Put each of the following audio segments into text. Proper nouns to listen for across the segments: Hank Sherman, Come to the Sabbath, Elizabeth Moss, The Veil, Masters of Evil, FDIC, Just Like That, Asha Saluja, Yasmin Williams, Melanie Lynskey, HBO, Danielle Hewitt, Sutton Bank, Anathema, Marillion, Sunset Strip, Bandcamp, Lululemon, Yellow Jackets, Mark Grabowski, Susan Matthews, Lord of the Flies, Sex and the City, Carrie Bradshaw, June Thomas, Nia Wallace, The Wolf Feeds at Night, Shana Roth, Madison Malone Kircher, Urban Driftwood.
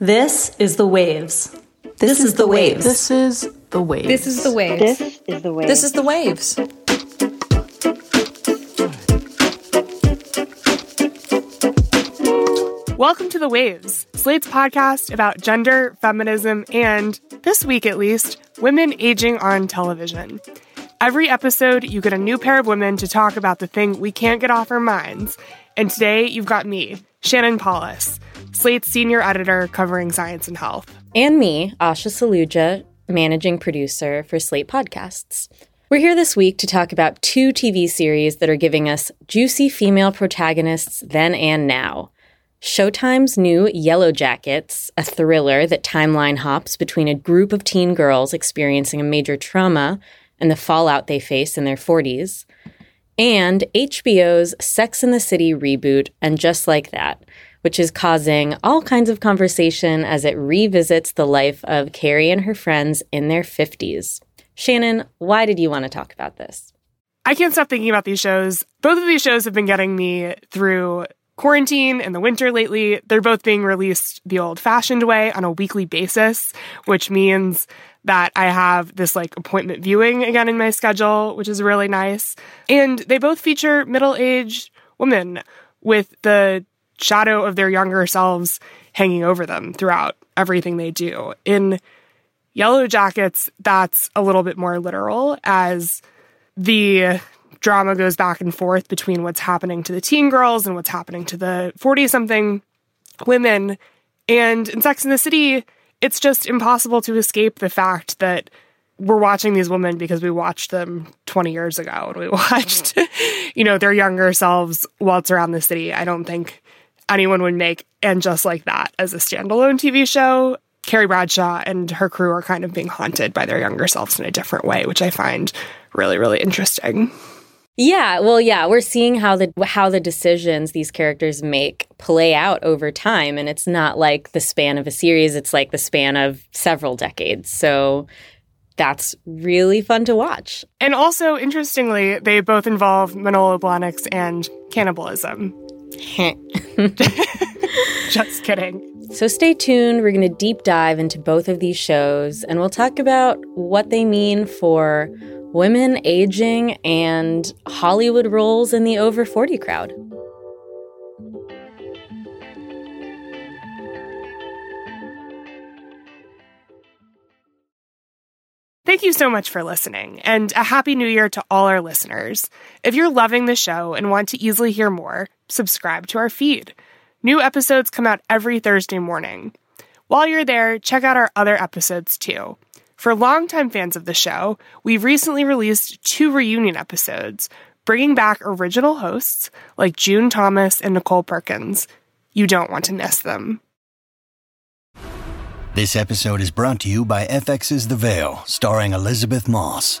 This is The Waves. This is The Waves. This is The Waves. This is The Waves. This is The Waves. This is The Waves. Welcome to The Waves, Slate's podcast about gender, feminism, and, this week at least, women aging on television. Every episode, you get a new pair of women to talk about the thing we can't get off our minds. And today, you've got me, Shannon Paulus, Slate's senior editor covering science and health. And me, Asha Saluja, managing producer for Slate Podcasts. We're here this week to talk about two TV series that are giving us juicy female protagonists then and now. Showtime's new Yellow Jackets, a thriller that timeline hops between a group of teen girls experiencing a major trauma and the fallout they face in their 40s. And HBO's Sex and the City reboot and Just Like That, which is causing all kinds of conversation as it revisits the life of Carrie and her friends in their 50s. Shannon, why did you want to talk about this? I can't stop thinking about these shows. Both of these shows have been getting me through quarantine and the winter lately. They're both being released the old-fashioned way on a weekly basis, which means that I have this appointment viewing again in my schedule, which is really nice. And they both feature middle-aged women with the shadow of their younger selves hanging over them throughout everything they do. In Yellow Jackets, that's a little bit more literal as the drama goes back and forth between what's happening to the teen girls and what's happening to the 40-something women. And in Sex and the City, it's just impossible to escape the fact that we're watching these women because we watched them 20 years ago and we watched, their younger selves waltz around the city. I don't think anyone would make And Just Like That as a standalone TV show. Carrie Bradshaw and her crew are kind of being haunted by their younger selves in a different way, which I find really, really interesting. Yeah, well, yeah, we're seeing how the decisions these characters make play out over time, and it's not like the span of a series, it's like the span of several decades. So that's really fun to watch. And also, interestingly, they both involve Manolo Blahnik and cannibalism. Just kidding. So stay tuned. We're going to deep dive into both of these shows, and we'll talk about what they mean for women aging and Hollywood roles in the over 40 crowd. Thank you so much for listening, and a happy new year to all our listeners. If you're loving the show and want to easily hear more, subscribe to our feed. New episodes come out every Thursday morning. While you're there, check out our other episodes too. For longtime fans of the show, we've recently released two reunion episodes, bringing back original hosts like June Thomas and Nicole Perkins. You don't want to miss them. This episode is brought to you by FX's The Veil, starring Elizabeth Moss.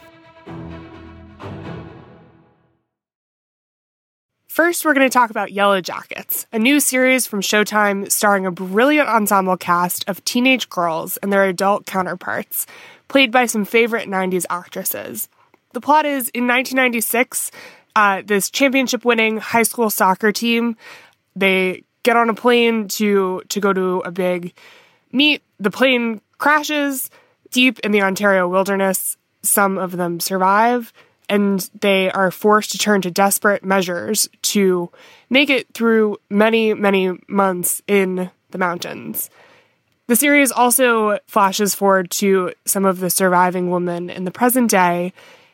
First, we're going to talk about Yellow Jackets, a new series from Showtime starring a brilliant ensemble cast of teenage girls and their adult counterparts, played by some favorite 90s actresses. The plot is, in 1996, this championship-winning high school soccer team, they get on a plane to go to a big meet. The plane crashes deep in the Ontario wilderness. Some of them survive, and they are forced to turn to desperate measures to make it through many, many months in the mountains. The series also flashes forward to some of the surviving women in the present day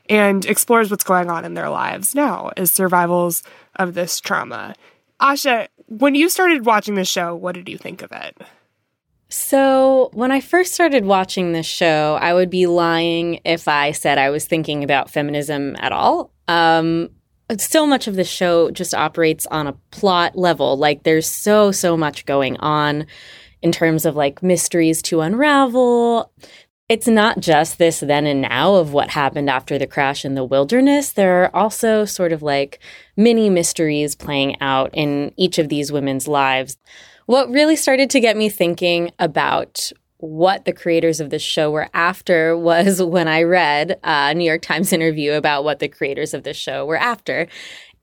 and explores what's going on in their lives now as survivals of this trauma. Asha, when you started watching this show, what did you think of it? So when I first started watching this show, I would be lying if I said I was thinking about feminism at all. So much of the show just operates on a plot level. There's so much going on in terms of mysteries to unravel. It's not just this then and now of what happened after the crash in the wilderness. There are also sort of like mini mysteries playing out in each of these women's lives. What really started to get me thinking about what the creators of the show were after was when I read a New York Times interview about what the creators of the show were after.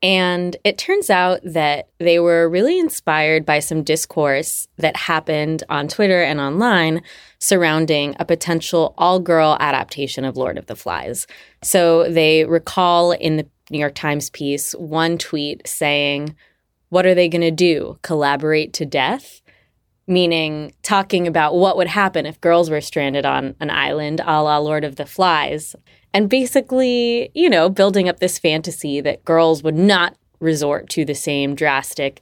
And it turns out that they were really inspired by some discourse that happened on Twitter and online surrounding a potential all-girl adaptation of Lord of the Flies. So they recall in the New York Times piece one tweet saying, "What are they going to do? Collaborate to death?" Meaning talking about what would happen if girls were stranded on an island a la Lord of the Flies. And basically, you know, building up this fantasy that girls would not resort to the same drastic,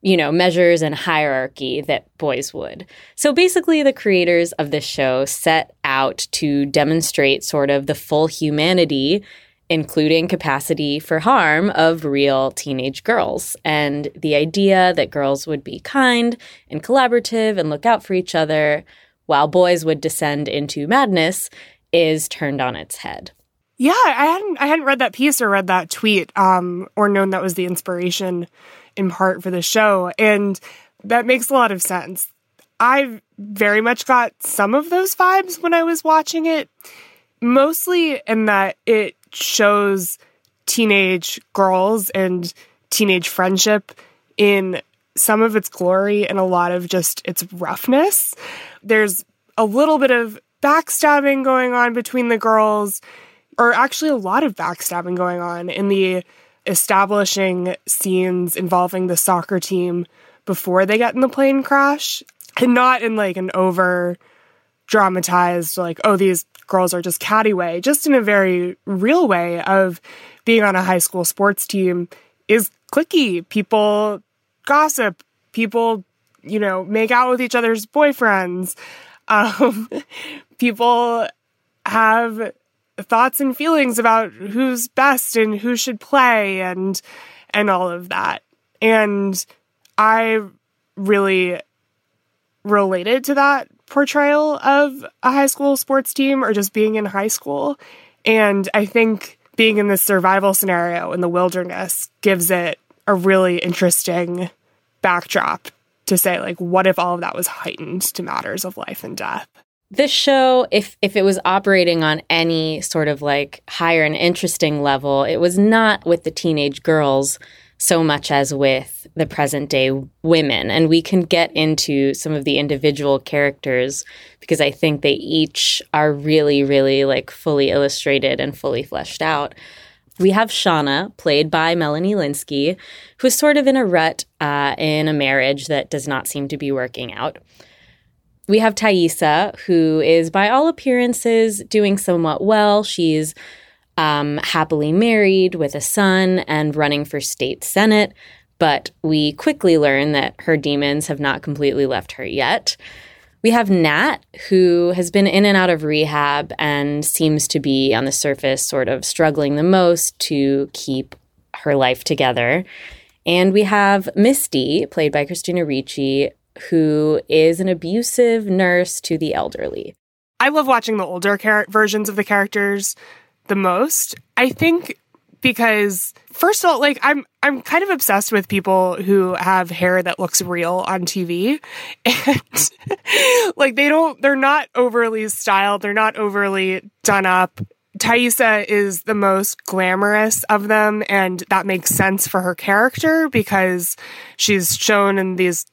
you know, measures and hierarchy that boys would. So basically, the creators of this show set out to demonstrate sort of the full humanity, including capacity for harm, of real teenage girls. And the idea that girls would be kind and collaborative and look out for each other while boys would descend into madness is turned on its head. Yeah, I hadn't read that piece or read that tweet or known that was the inspiration in part for the show. And that makes a lot of sense. I very much got some of those vibes when I was watching it, mostly in that it shows teenage girls and teenage friendship in some of its glory and a lot of just its roughness. There's a little bit of backstabbing going on between the girls, or actually a lot of backstabbing going on in the establishing scenes involving the soccer team before they get in the plane crash, and not in like an over dramatized, like, oh, these girls are just catty way, just in a very real way of being on a high school sports team is cliquey. People gossip, people, you know, make out with each other's boyfriends. People have thoughts and feelings about who's best and who should play and all of that. And I really related to that portrayal of a high school sports team or just being in high school. And I think being in this survival scenario in the wilderness gives it a really interesting backdrop to say, like, what if all of that was heightened to matters of life and death? This show, if it was operating on any sort of, like, higher and interesting level, it was not with the teenage girls so much as with the present-day women. And we can get into some of the individual characters because I think they each are really, really, like, fully illustrated and fully fleshed out. We have Shauna, played by Melanie Lynskey, who's sort of in a rut in a marriage that does not seem to be working out. We have Thaisa, who is, by all appearances, doing somewhat well. She's happily married with a son and running for state senate, but we quickly learn that her demons have not completely left her yet. We have Nat, who has been in and out of rehab and seems to be, on the surface, sort of struggling the most to keep her life together. And we have Misty, played by Christina Ricci, who is an abusive nurse to the elderly. I love watching the older versions of the characters the most. I think because, first of all, like, I'm kind of obsessed with people who have hair that looks real on TV. And like, they're not overly styled. They're not overly done up. Thaisa is the most glamorous of them, and that makes sense for her character because she's shown in this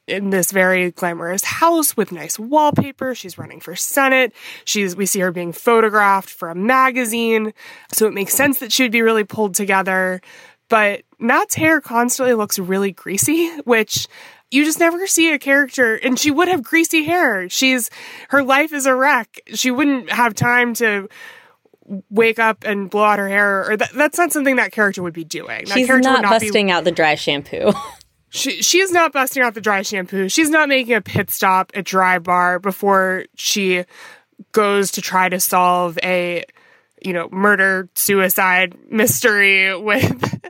very glamorous house with nice wallpaper. She's running for Senate. We see her being photographed for a magazine. So it makes sense that she would be really pulled together. But Nat's hair constantly looks really greasy, which you just never see a character, and she would have greasy hair. Her life is a wreck. She wouldn't have time to wake up and blow out her hair, or that's not something that character would be doing. She's not busting out the dry shampoo. She is not busting out the dry shampoo. She's not making a pit stop at Dry Bar before she goes to try to solve a, you know, murder-suicide mystery with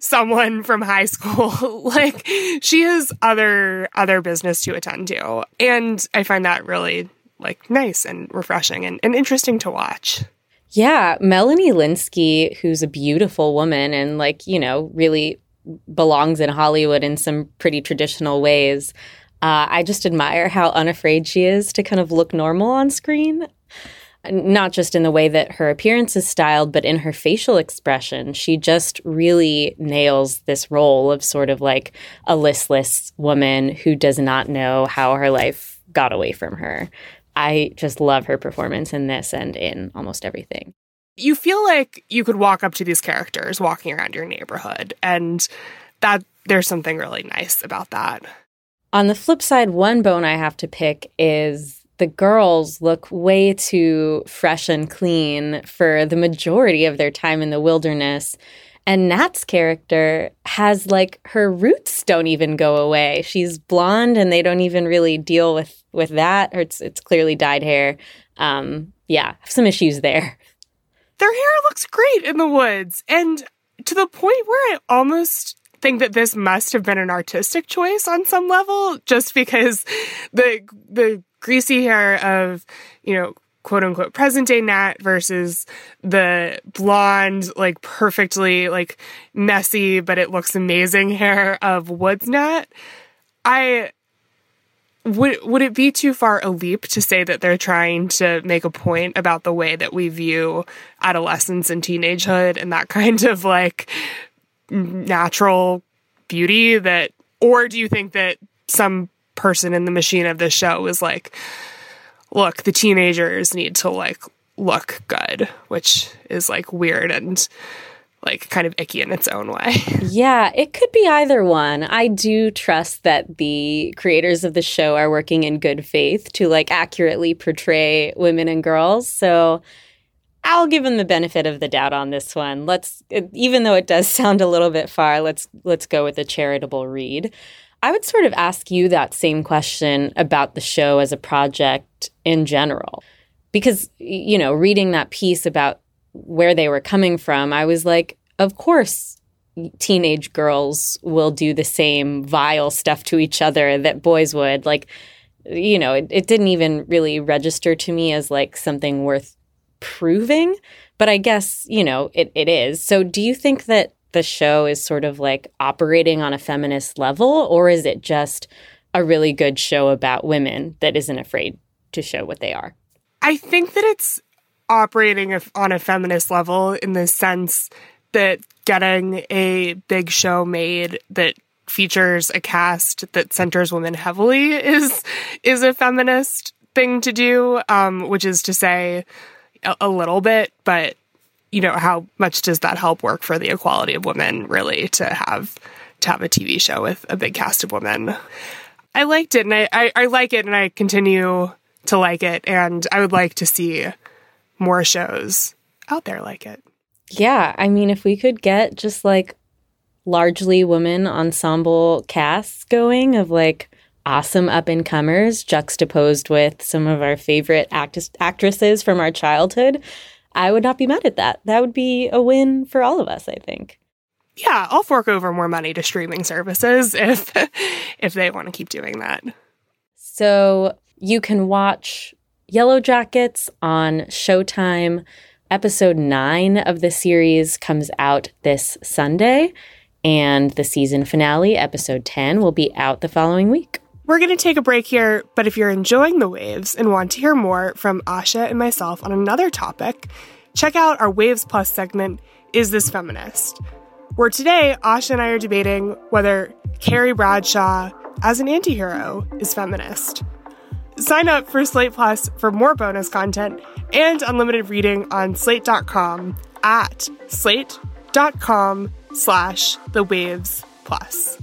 someone from high school. Like, she has other business to attend to. And I find that really like nice and refreshing and interesting to watch. Yeah. Melanie Lynskey, who's a beautiful woman and like, you know, really belongs in Hollywood in some pretty traditional ways. I just admire how unafraid she is to kind of look normal on screen. Not just in the way that her appearance is styled, but in her facial expression. She just really nails this role of sort of like a listless woman who does not know how her life got away from her. I just love her performance in this and in almost everything. You feel like you could walk up to these characters walking around your neighborhood, and that there's something really nice about that. On the flip side, one bone I have to pick is the girls look way too fresh and clean for the majority of their time in the wilderness. And Nat's character has, like, her roots don't even go away. She's blonde, and they don't even really deal with that. It's clearly dyed hair. Yeah, some issues there. Their hair looks great in the woods. And to the point where I almost think that this must have been an artistic choice on some level, just because the greasy hair of, you know, quote-unquote present-day Nat versus the blonde, like, perfectly, like, messy, but it looks amazing hair of Woods Nat. Would it be too far a leap to say that they're trying to make a point about the way that we view adolescence and teenagehood and that kind of, like, natural beauty that... Or do you think that some person in the machine of this show is like, look, the teenagers need to like look good, which is like weird and like kind of icky in its own way? Yeah, it could be either one. I do trust that the creators of the show are working in good faith to like accurately portray women and girls. So I'll give them the benefit of the doubt on this one. Let's, even though it does sound a little bit far, let's go with a charitable read. I would sort of ask you that same question about the show as a project in general. Because, you know, reading that piece about where they were coming from, I was like, of course, teenage girls will do the same vile stuff to each other that boys would. Like, you know, it didn't even really register to me as like something worth proving. But I guess, you know, it is. So do you think that the show is sort of like operating on a feminist level, or is it just a really good show about women that isn't afraid to show what they are? I think that it's operating on a feminist level in the sense that getting a big show made that features a cast that centers women heavily is a feminist thing to do, which is to say a little bit, but you know, how much does that help work for the equality of women, really, to have a TV show with a big cast of women? I liked it, and I like it, and I continue to like it, and I would like to see more shows out there like it. Yeah, I mean, if we could get just, like, largely women ensemble casts going of, like, awesome up-and-comers juxtaposed with some of our favorite actresses from our childhood— I would not be mad at that. That would be a win for all of us, I think. Yeah, I'll fork over more money to streaming services if they want to keep doing that. So you can watch Yellow Jackets on Showtime. Episode 9 of the series comes out this Sunday, and the season finale, episode 10, will be out the following week. We're going to take a break here, but if you're enjoying The Waves and want to hear more from Asha and myself on another topic, check out our Waves Plus segment, Is This Feminist?, where today Asha and I are debating whether Carrie Bradshaw as an antihero is feminist. Sign up for Slate Plus for more bonus content and unlimited reading on slate.com at slate.com/thewavesplus.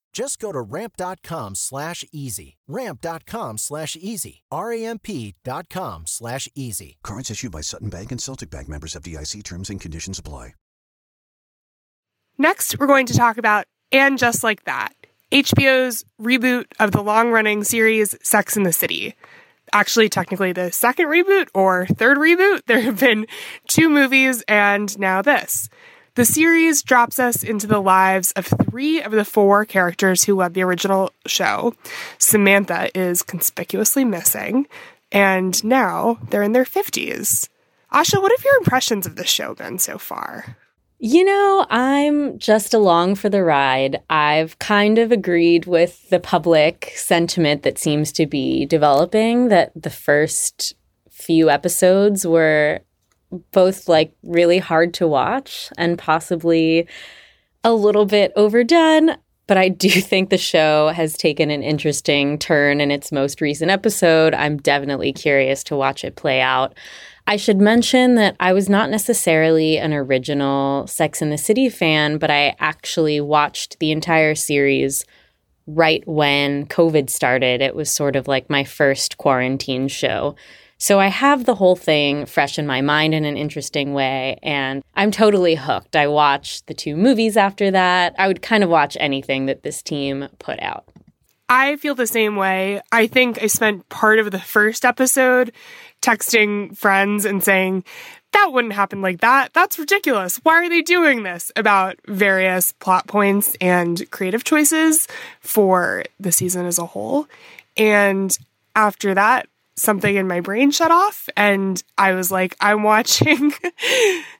Just go to ramp.com/easy. Ramp.com/easy. RAMP.com/easy. Cards issued by Sutton Bank and Celtic Bank, members FDIC, terms and conditions apply. Next, we're going to talk about And Just Like That, HBO's reboot of the long-running series Sex and the City. Actually, technically the second reboot or third reboot. There have been two movies and now this. The series drops us into the lives of three of the four characters who led the original show. Samantha is conspicuously missing, and now they're in their 50s. Asha, what have your impressions of this show been so far? You know, I'm just along for the ride. I've kind of agreed with the public sentiment that seems to be developing, that the first few episodes were both like really hard to watch and possibly a little bit overdone. But I do think the show has taken an interesting turn in its most recent episode. I'm definitely curious to watch it play out. I should mention that I was not necessarily an original Sex and the City fan, but I actually watched the entire series right when COVID started. It was sort of like my first quarantine show. So I have the whole thing fresh in my mind in an interesting way, and I'm totally hooked. I watched the two movies after that. I would kind of watch anything that this team put out. I feel the same way. I think I spent part of the first episode texting friends and saying, that wouldn't happen like that. That's ridiculous. Why are they doing this? About various plot points and creative choices for the season as a whole. And after that, something in my brain shut off, and I was like, I'm watching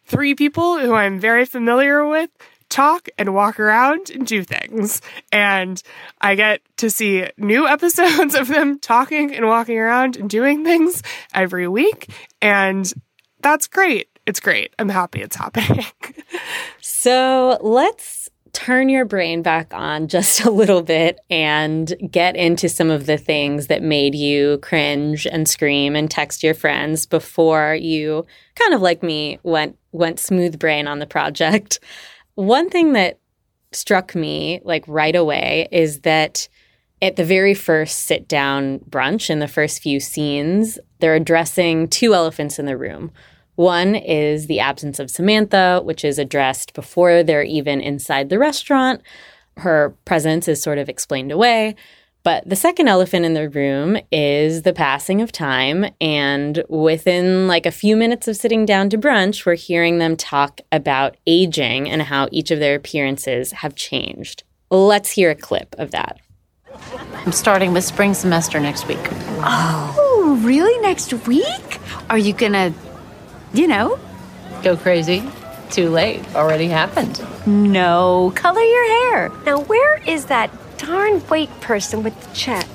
three people who I'm very familiar with talk and walk around and do things. And I get to see new episodes of them talking and walking around and doing things every week. And that's great. It's great. I'm happy it's happening. So let's turn your brain back on just a little bit and get into some of the things that made you cringe and scream and text your friends before you, kind of like me, went smooth brain on the project. One thing that struck me like right away is that at the very first sit-down brunch, in the first few scenes, they're addressing two elephants in the room. One is the absence of Samantha, which is addressed before they're even inside the restaurant. Her presence is sort of explained away. But the second elephant in the room is the passing of time. And within like a few minutes of sitting down to brunch, we're hearing them talk about aging and how each of their appearances have changed. Let's hear a clip of that. I'm starting with spring semester next week. Oh, really? Next week? Are you going to... you know, go crazy. Too late. Already happened. No. Color your hair. Now, where is that darn wait person with the check?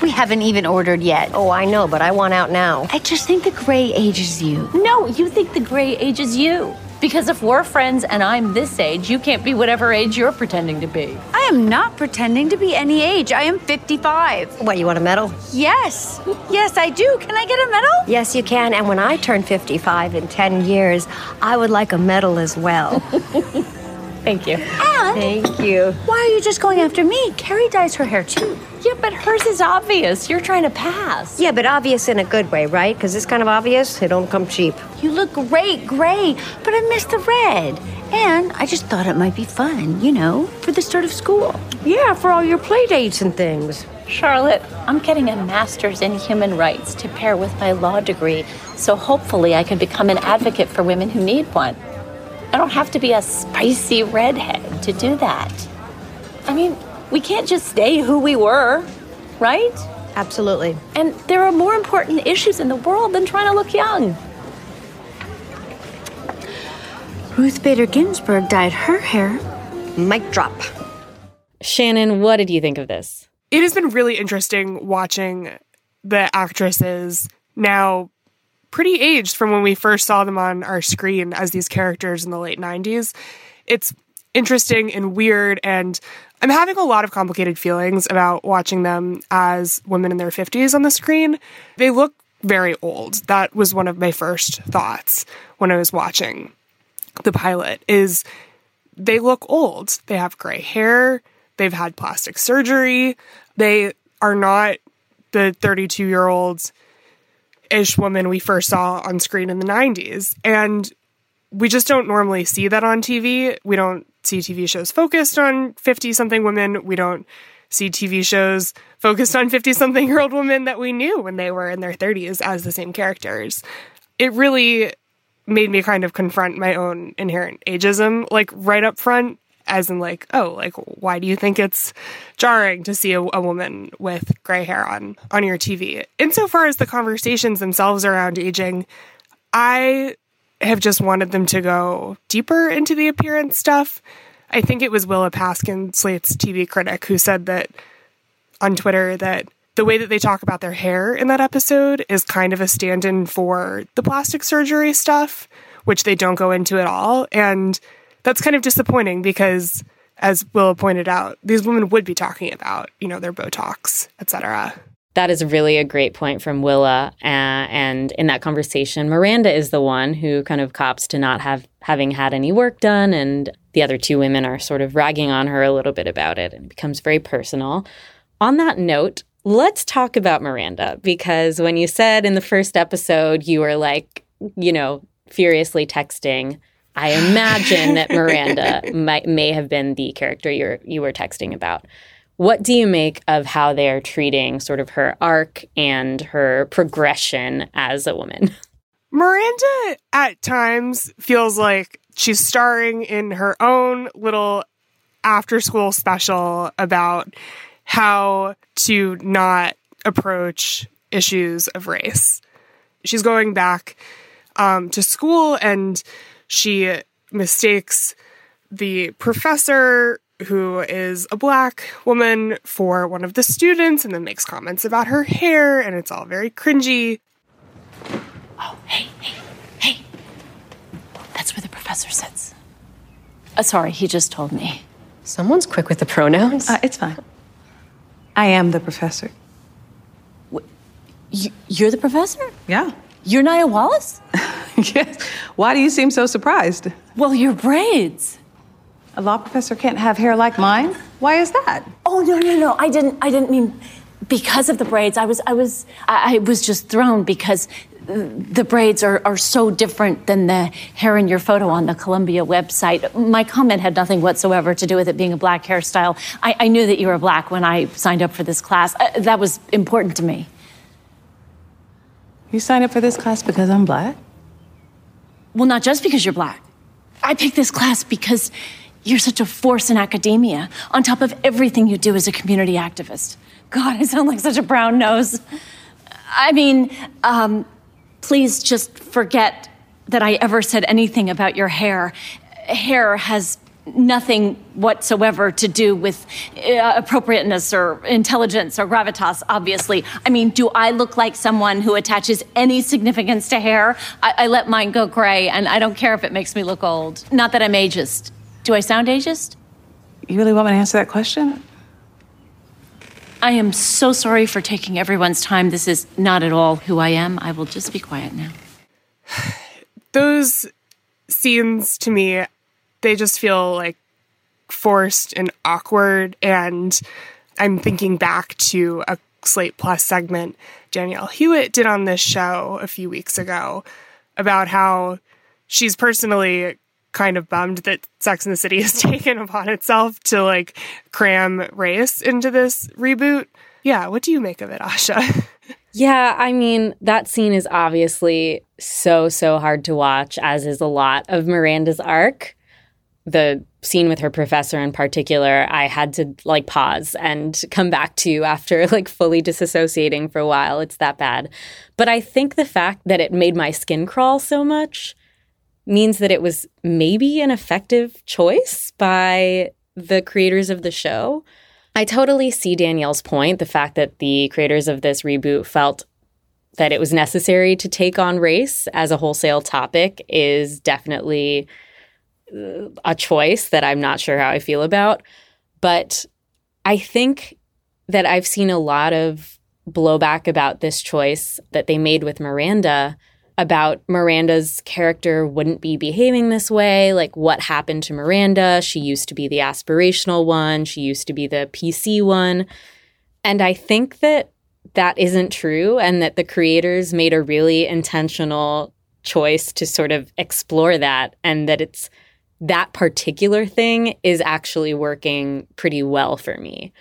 We haven't even ordered yet. Oh, I know, but I want out now. I just think the gray ages you. No, you think the gray ages you. Because if we're friends and I'm this age, you can't be whatever age you're pretending to be. I am not pretending to be any age. I am 55. What, you want a medal? Yes. Yes, I do. Can I get a medal? Yes, you can. And when I turn 55 in 10 years, I would like a medal as well. Thank you. And thank you. Why are you just going after me? Carrie dyes her hair, too. Yeah, but hers is obvious. You're trying to pass. Yeah, but obvious in a good way, right? Because it's kind of obvious. It don't come cheap. You look great, gray, but I miss the red. And I just thought it might be fun, you know, for the start of school. Yeah, for all your play dates and things. Charlotte, I'm getting a master's in human rights to pair with my law degree, so hopefully I can become an advocate for women who need one. I don't have to be a spicy redhead to do that. I mean, we can't just stay who we were, right? Absolutely. And there are more important issues in the world than trying to look young. Ruth Bader Ginsburg dyed her hair. Mic drop. Shannon, what did you think of this? It has been really interesting watching the actresses now pretty aged from when we first saw them on our screen as these characters in the late 90s. It's interesting and weird, and I'm having a lot of complicated feelings about watching them as women in their 50s on the screen. They look very old. That was one of my first thoughts when I was watching the pilot, is they look old. They have gray hair. They've had plastic surgery. They are not the 32-year-old-ish woman we first saw on screen in the 90s. And we just don't normally see that on TV. We don't see TV shows focused on 50-something women. We don't see TV shows focused on 50-something-year-old women that we knew when they were in their 30s as the same characters. It really made me kind of confront my own inherent ageism, like, right up front, as in, like, oh, like, why do you think it's jarring to see a woman with gray hair on your TV? Insofar as the conversations themselves around aging, I have just wanted them to go deeper into the appearance stuff. I think it was Willa Paskin, Slate's TV critic, who said that on Twitter that the way that they talk about their hair in that episode is kind of a stand-in for the plastic surgery stuff, which they don't go into at all. And that's kind of disappointing because, as Willa pointed out, these women would be talking about, you know, their Botox, etc. That is really a great point from Willa. And in that conversation, Miranda is the one who kind of cops to not having had any work done. And the other two women are sort of ragging on her a little bit about it. And it becomes very personal. On that note, let's talk about Miranda, because when you said in the first episode you were, like, you know, furiously texting, I imagine that Miranda may have been the character you were texting about. What do you make of how they're treating sort of her arc and her progression as a woman? Miranda at times feels like she's starring in her own little after-school special about how to not approach issues of race. She's going back to school, and she mistakes the professor, who is a black woman, for one of the students, and then makes comments about her hair, and it's all very cringy. Oh, hey. That's where the professor sits. Sorry, he just told me. Someone's quick with the pronouns. It's fine. I am the professor. What? You're the professor? Yeah. You're Nia Wallace? Yes. Why do you seem so surprised? Well, your braids. A law professor can't have hair like mine? Why is that? Oh, no. I didn't mean because of the braids. I was just thrown because the braids are so different than the hair in your photo on the Columbia website. My comment had nothing whatsoever to do with it being a black hairstyle. I knew that you were black when I signed up for this class. That was important to me. You signed up for this class because I'm black? Well, not just because you're black. I picked this class because you're such a force in academia, on top of everything you do as a community activist. God, I sound like such a brown nose. I mean, please just forget that I ever said anything about your hair. Hair has nothing whatsoever to do with appropriateness or intelligence or gravitas, obviously. I mean, do I look like someone who attaches any significance to hair? I let mine go gray, and I don't care if it makes me look old. Not that I'm ageist. Do I sound ageist? You really want me to answer that question? I am so sorry for taking everyone's time. This is not at all who I am. I will just be quiet now. Those scenes, to me, they just feel, like, forced and awkward. And I'm thinking back to a Slate Plus segment Danielle Hewitt did on this show a few weeks ago about how she's personally kind of bummed that Sex and the City has taken upon itself to, like, cram race into this reboot. Yeah, what do you make of it, Asha? Yeah, I mean, that scene is obviously so hard to watch, as is a lot of Miranda's arc. The scene with her professor in particular, I had to, pause and come back to after, fully disassociating for a while. It's that bad. But I think the fact that it made my skin crawl so much means that it was maybe an effective choice by the creators of the show. I totally see Danielle's point, the fact that the creators of this reboot felt that it was necessary to take on race as a wholesale topic is definitely a choice that I'm not sure how I feel about. But I think that I've seen a lot of blowback about this choice that they made with Miranda, about Miranda's character wouldn't be behaving this way. What happened to Miranda? She used to be the aspirational one. She used to be the PC one. And I think that that isn't true, and that the creators made a really intentional choice to sort of explore that, and that it's that particular thing is actually working pretty well for me.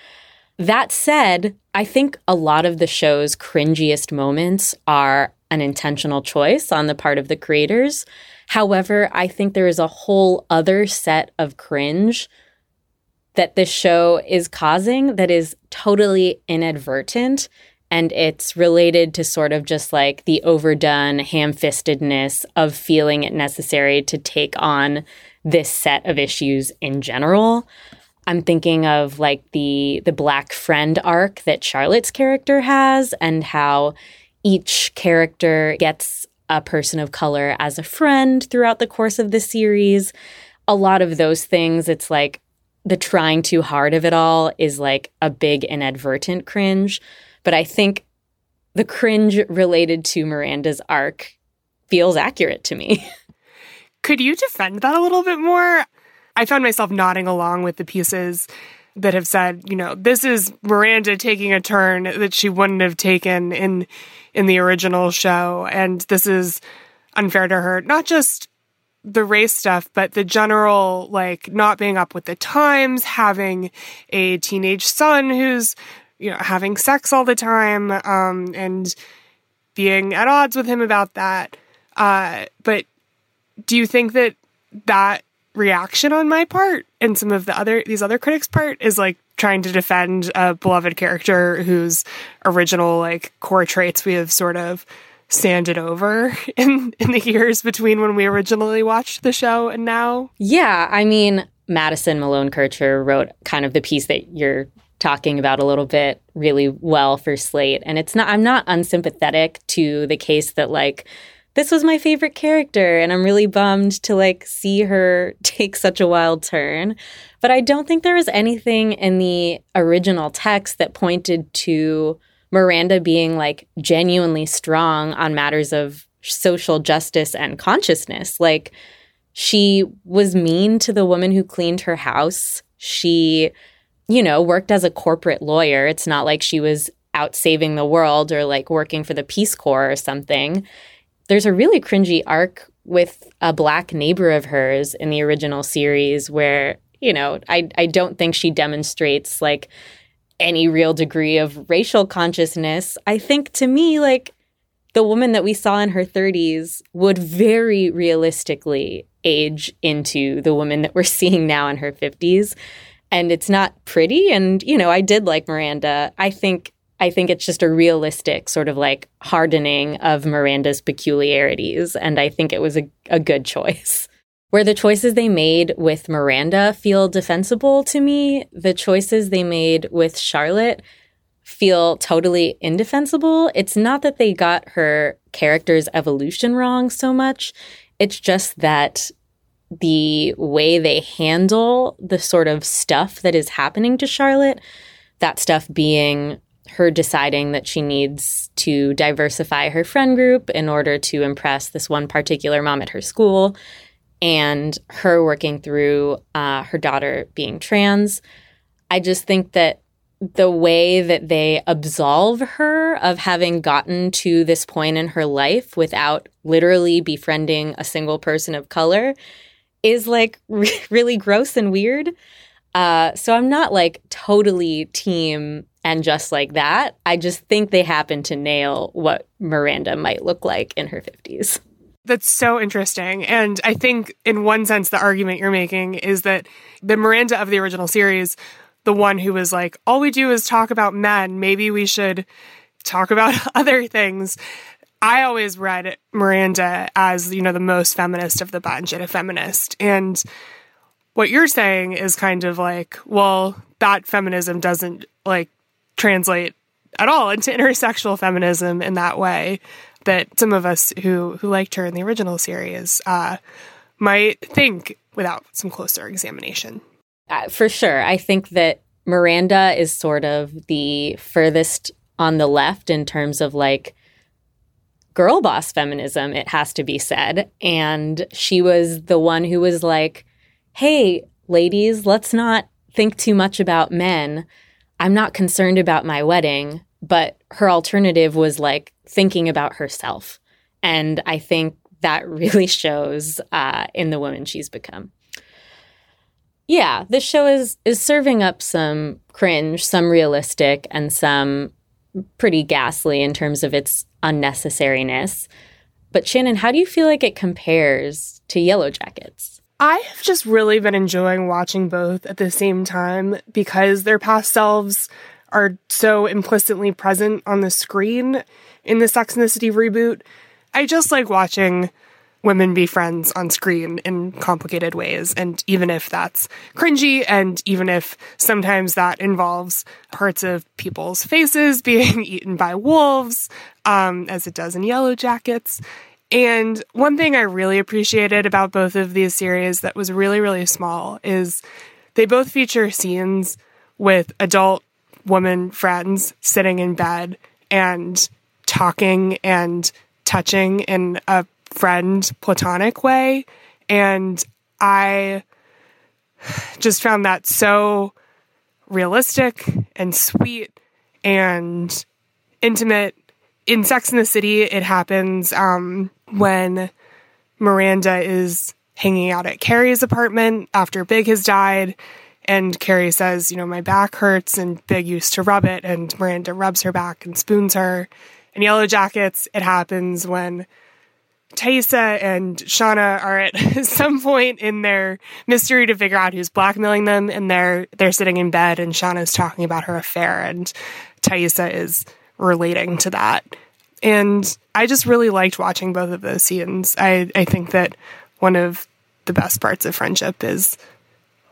That said, I think a lot of the show's cringiest moments are an intentional choice on the part of the creators. However, I think there is a whole other set of cringe that this show is causing that is totally inadvertent, and it's related to sort of just the overdone ham-fistedness of feeling it necessary to take on this set of issues in general. I'm thinking of the Black friend arc that Charlotte's character has, and how each character gets a person of color as a friend throughout the course of the series. A lot of those things, it's the trying too hard of it all is a big inadvertent cringe. But I think the cringe related to Miranda's arc feels accurate to me. Could you defend that a little bit more? I found myself nodding along with the pieces that have said, this is Miranda taking a turn that she wouldn't have taken in the original show. And this is unfair to her, not just the race stuff, but the general, not being up with the times, having a teenage son who's, having sex all the time, and being at odds with him about that. But do you think that reaction on my part and some of these other critics' part is trying to defend a beloved character whose original core traits we have sort of sanded over in the years between when we originally watched the show and now? Yeah, I mean, Madison Malone Kircher wrote kind of the piece that you're talking about a little bit really well for Slate, and I'm not unsympathetic to the case that this was my favorite character, and I'm really bummed to, see her take such a wild turn. But I don't think there was anything in the original text that pointed to Miranda being, genuinely strong on matters of social justice and consciousness. She was mean to the woman who cleaned her house. She, worked as a corporate lawyer. It's not like she was out saving the world or, working for the Peace Corps or something. There's a really cringy arc with a Black neighbor of hers in the original series where, I don't think she demonstrates, any real degree of racial consciousness. I think, to me, the woman that we saw in her 30s would very realistically age into the woman that we're seeing now in her 50s. And it's not pretty. And, I did like Miranda. I think it's just a realistic sort of hardening of Miranda's peculiarities, and I think it was a good choice. Where the choices they made with Miranda feel defensible to me, the choices they made with Charlotte feel totally indefensible. It's not that they got her character's evolution wrong so much. It's just that the way they handle the sort of stuff that is happening to Charlotte, that stuff being her deciding that she needs to diversify her friend group in order to impress this one particular mom at her school, and her working through her daughter being trans. I just think that the way that they absolve her of having gotten to this point in her life without literally befriending a single person of color is really gross and weird. So I'm not totally team and Just Like That, I just think they happen to nail what Miranda might look like in her 50s. That's so interesting. And I think in one sense, the argument you're making is that the Miranda of the original series, the one who was like, all we do is talk about men, maybe we should talk about other things. I always read Miranda as, you know, the most feminist of the bunch and a feminist. And what you're saying is kind of like, well, that feminism doesn't like translate at all into intersectional feminism in that way that some of us who liked her in the original series might think without some closer examination. For sure. I think that Miranda is sort of the furthest on the left in terms of like girl boss feminism, it has to be said. And she was the one who was like, hey, ladies, let's not think too much about men. I'm not concerned about my wedding. But her alternative was like thinking about herself. And I think that really shows in the woman she's become. Yeah, this show is serving up some cringe, some realistic, and some pretty ghastly in terms of its unnecessariness. But Shannon, how do you feel like it compares to Yellow Jackets? I have just really been enjoying watching both at the same time because their past selves are so implicitly present on the screen in the Sex and the City reboot. I just like watching women be friends on screen in complicated ways. And even if that's cringy, and even if sometimes that involves parts of people's faces being eaten by wolves, as it does in Yellow Jackets. And one thing I really appreciated about both of these series that was really, really small is they both feature scenes with adult woman friends sitting in bed and talking and touching in a friend platonic way. And I just found that so realistic and sweet and intimate. In Sex and the City, it happens when Miranda is hanging out at Carrie's apartment after Big has died. And Carrie says, you know, my back hurts, and Big used to rub it, and Miranda rubs her back and spoons her. In Yellow Jackets, it happens when Thaisa and Shauna are at some point in their mystery to figure out who's blackmailing them, and they're sitting in bed, and Shauna's talking about her affair, and Thaisa is relating to that. And I just really liked watching both of those scenes. I think that one of the best parts of friendship is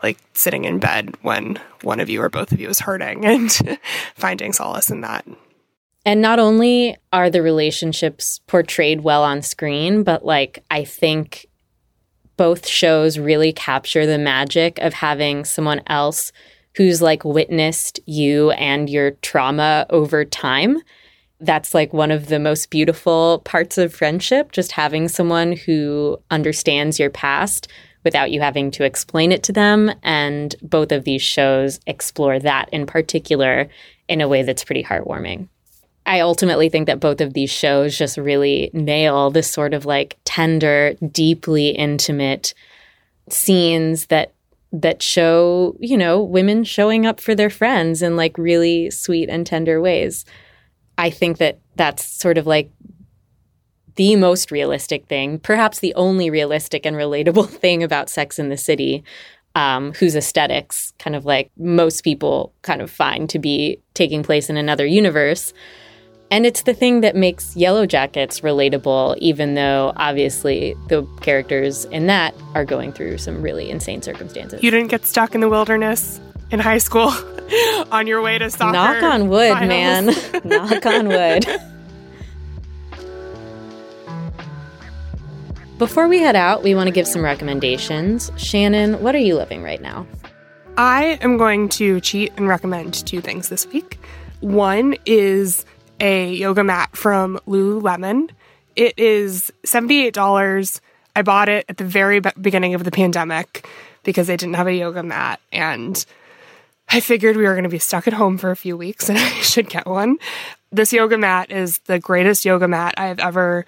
like sitting in bed when one of you or both of you is hurting and finding solace in that. And not only are the relationships portrayed well on screen, but like I think both shows really capture the magic of having someone else who's like witnessed you and your trauma over time. That's like one of the most beautiful parts of friendship, just having someone who understands your past without you having to explain it to them. And both of these shows explore that in particular in a way that's pretty heartwarming. I ultimately think that both of these shows just really nail this sort of like tender, deeply intimate scenes that show, you know, women showing up for their friends in like really sweet and tender ways. I think that that's sort of like the most realistic thing, perhaps the only realistic and relatable thing about Sex and the City, whose aesthetics kind of like most people kind of find to be taking place in another universe. And it's the thing that makes Yellow Jackets relatable, even though obviously the characters in that are going through some really insane circumstances. You didn't get stuck in the wilderness in high school on your way to soccer. Knock on wood, finals. Man. Knock on wood. Before we head out, we want to give some recommendations. Shannon, what are you loving right now? I am going to cheat and recommend two things this week. One is a yoga mat from Lululemon. It is $78. I bought it at the very beginning of the pandemic because I didn't have a yoga mat, and I figured we were going to be stuck at home for a few weeks, and I should get one. This yoga mat is the greatest yoga mat I have ever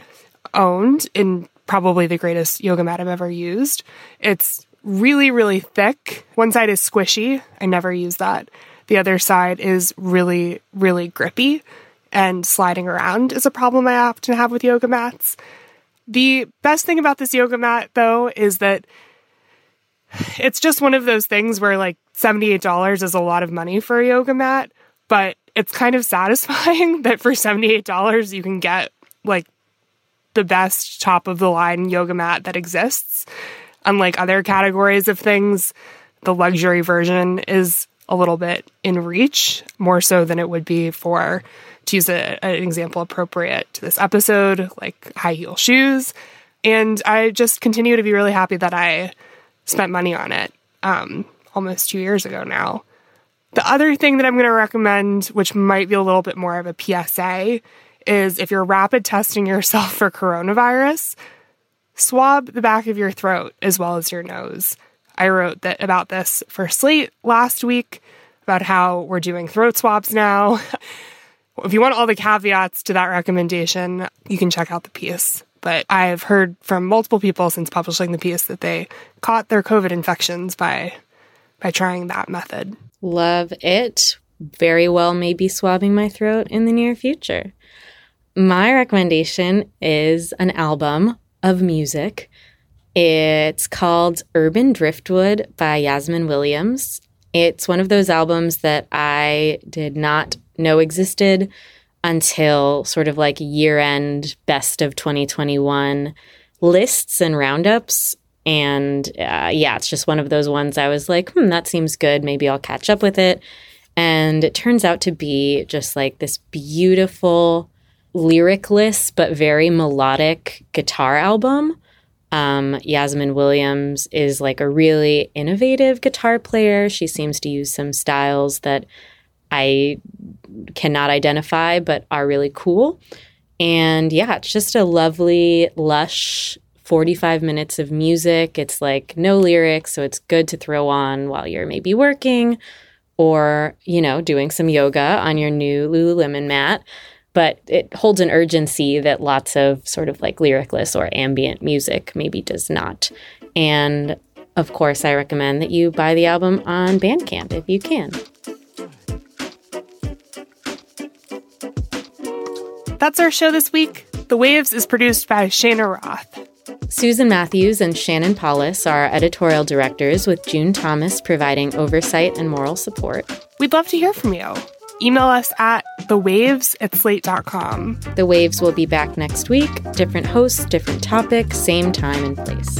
owned, in probably the greatest yoga mat I've ever used. It's really, really thick. One side is squishy. I never use that. The other side is really, really grippy, and sliding around is a problem I often have with yoga mats. The best thing about this yoga mat, though, is that it's just one of those things where, like, $78 is a lot of money for a yoga mat, but it's kind of satisfying that for $78 you can get, like, the best top-of-the-line yoga mat that exists. Unlike other categories of things, the luxury version is a little bit in reach, more so than it would be for, to use an example appropriate to this episode, like high heel shoes. And I just continue to be really happy that I spent money on it almost 2 years ago now. The other thing that I'm going to recommend, which might be a little bit more of a PSA, is if you're rapid testing yourself for coronavirus, swab the back of your throat as well as your nose. I wrote that about this for Slate last week, about how we're doing throat swabs now. If you want all the caveats to that recommendation, you can check out the piece. But I've heard from multiple people since publishing the piece that they caught their COVID infections by trying that method. Love it. Very well may be swabbing my throat in the near future. My recommendation is an album of music. It's called Urban Driftwood by Yasmin Williams. It's one of those albums that I did not know existed until sort of like year-end best of 2021 lists and roundups. And yeah, it's just one of those ones I was like, that seems good. Maybe I'll catch up with it. And it turns out to be just like this beautiful lyricless but very melodic guitar album. Yasmin Williams is like a really innovative guitar player. She seems to use some styles that I cannot identify but are really cool. And yeah, it's just a lovely, lush 45 minutes of music. It's like no lyrics, so it's good to throw on while you're maybe working or, you know, doing some yoga on your new Lululemon mat. But it holds an urgency that lots of sort of like lyricless or ambient music maybe does not. And of course, I recommend that you buy the album on Bandcamp if you can. That's our show this week. The Waves is produced by Shana Roth. Susan Matthews and Shannon Paulus are editorial directors, with June Thomas providing oversight and moral support. We'd love to hear from you. Email us at thewaves@slate.com. The Waves will be back next week. Different hosts, different topic, same time and place.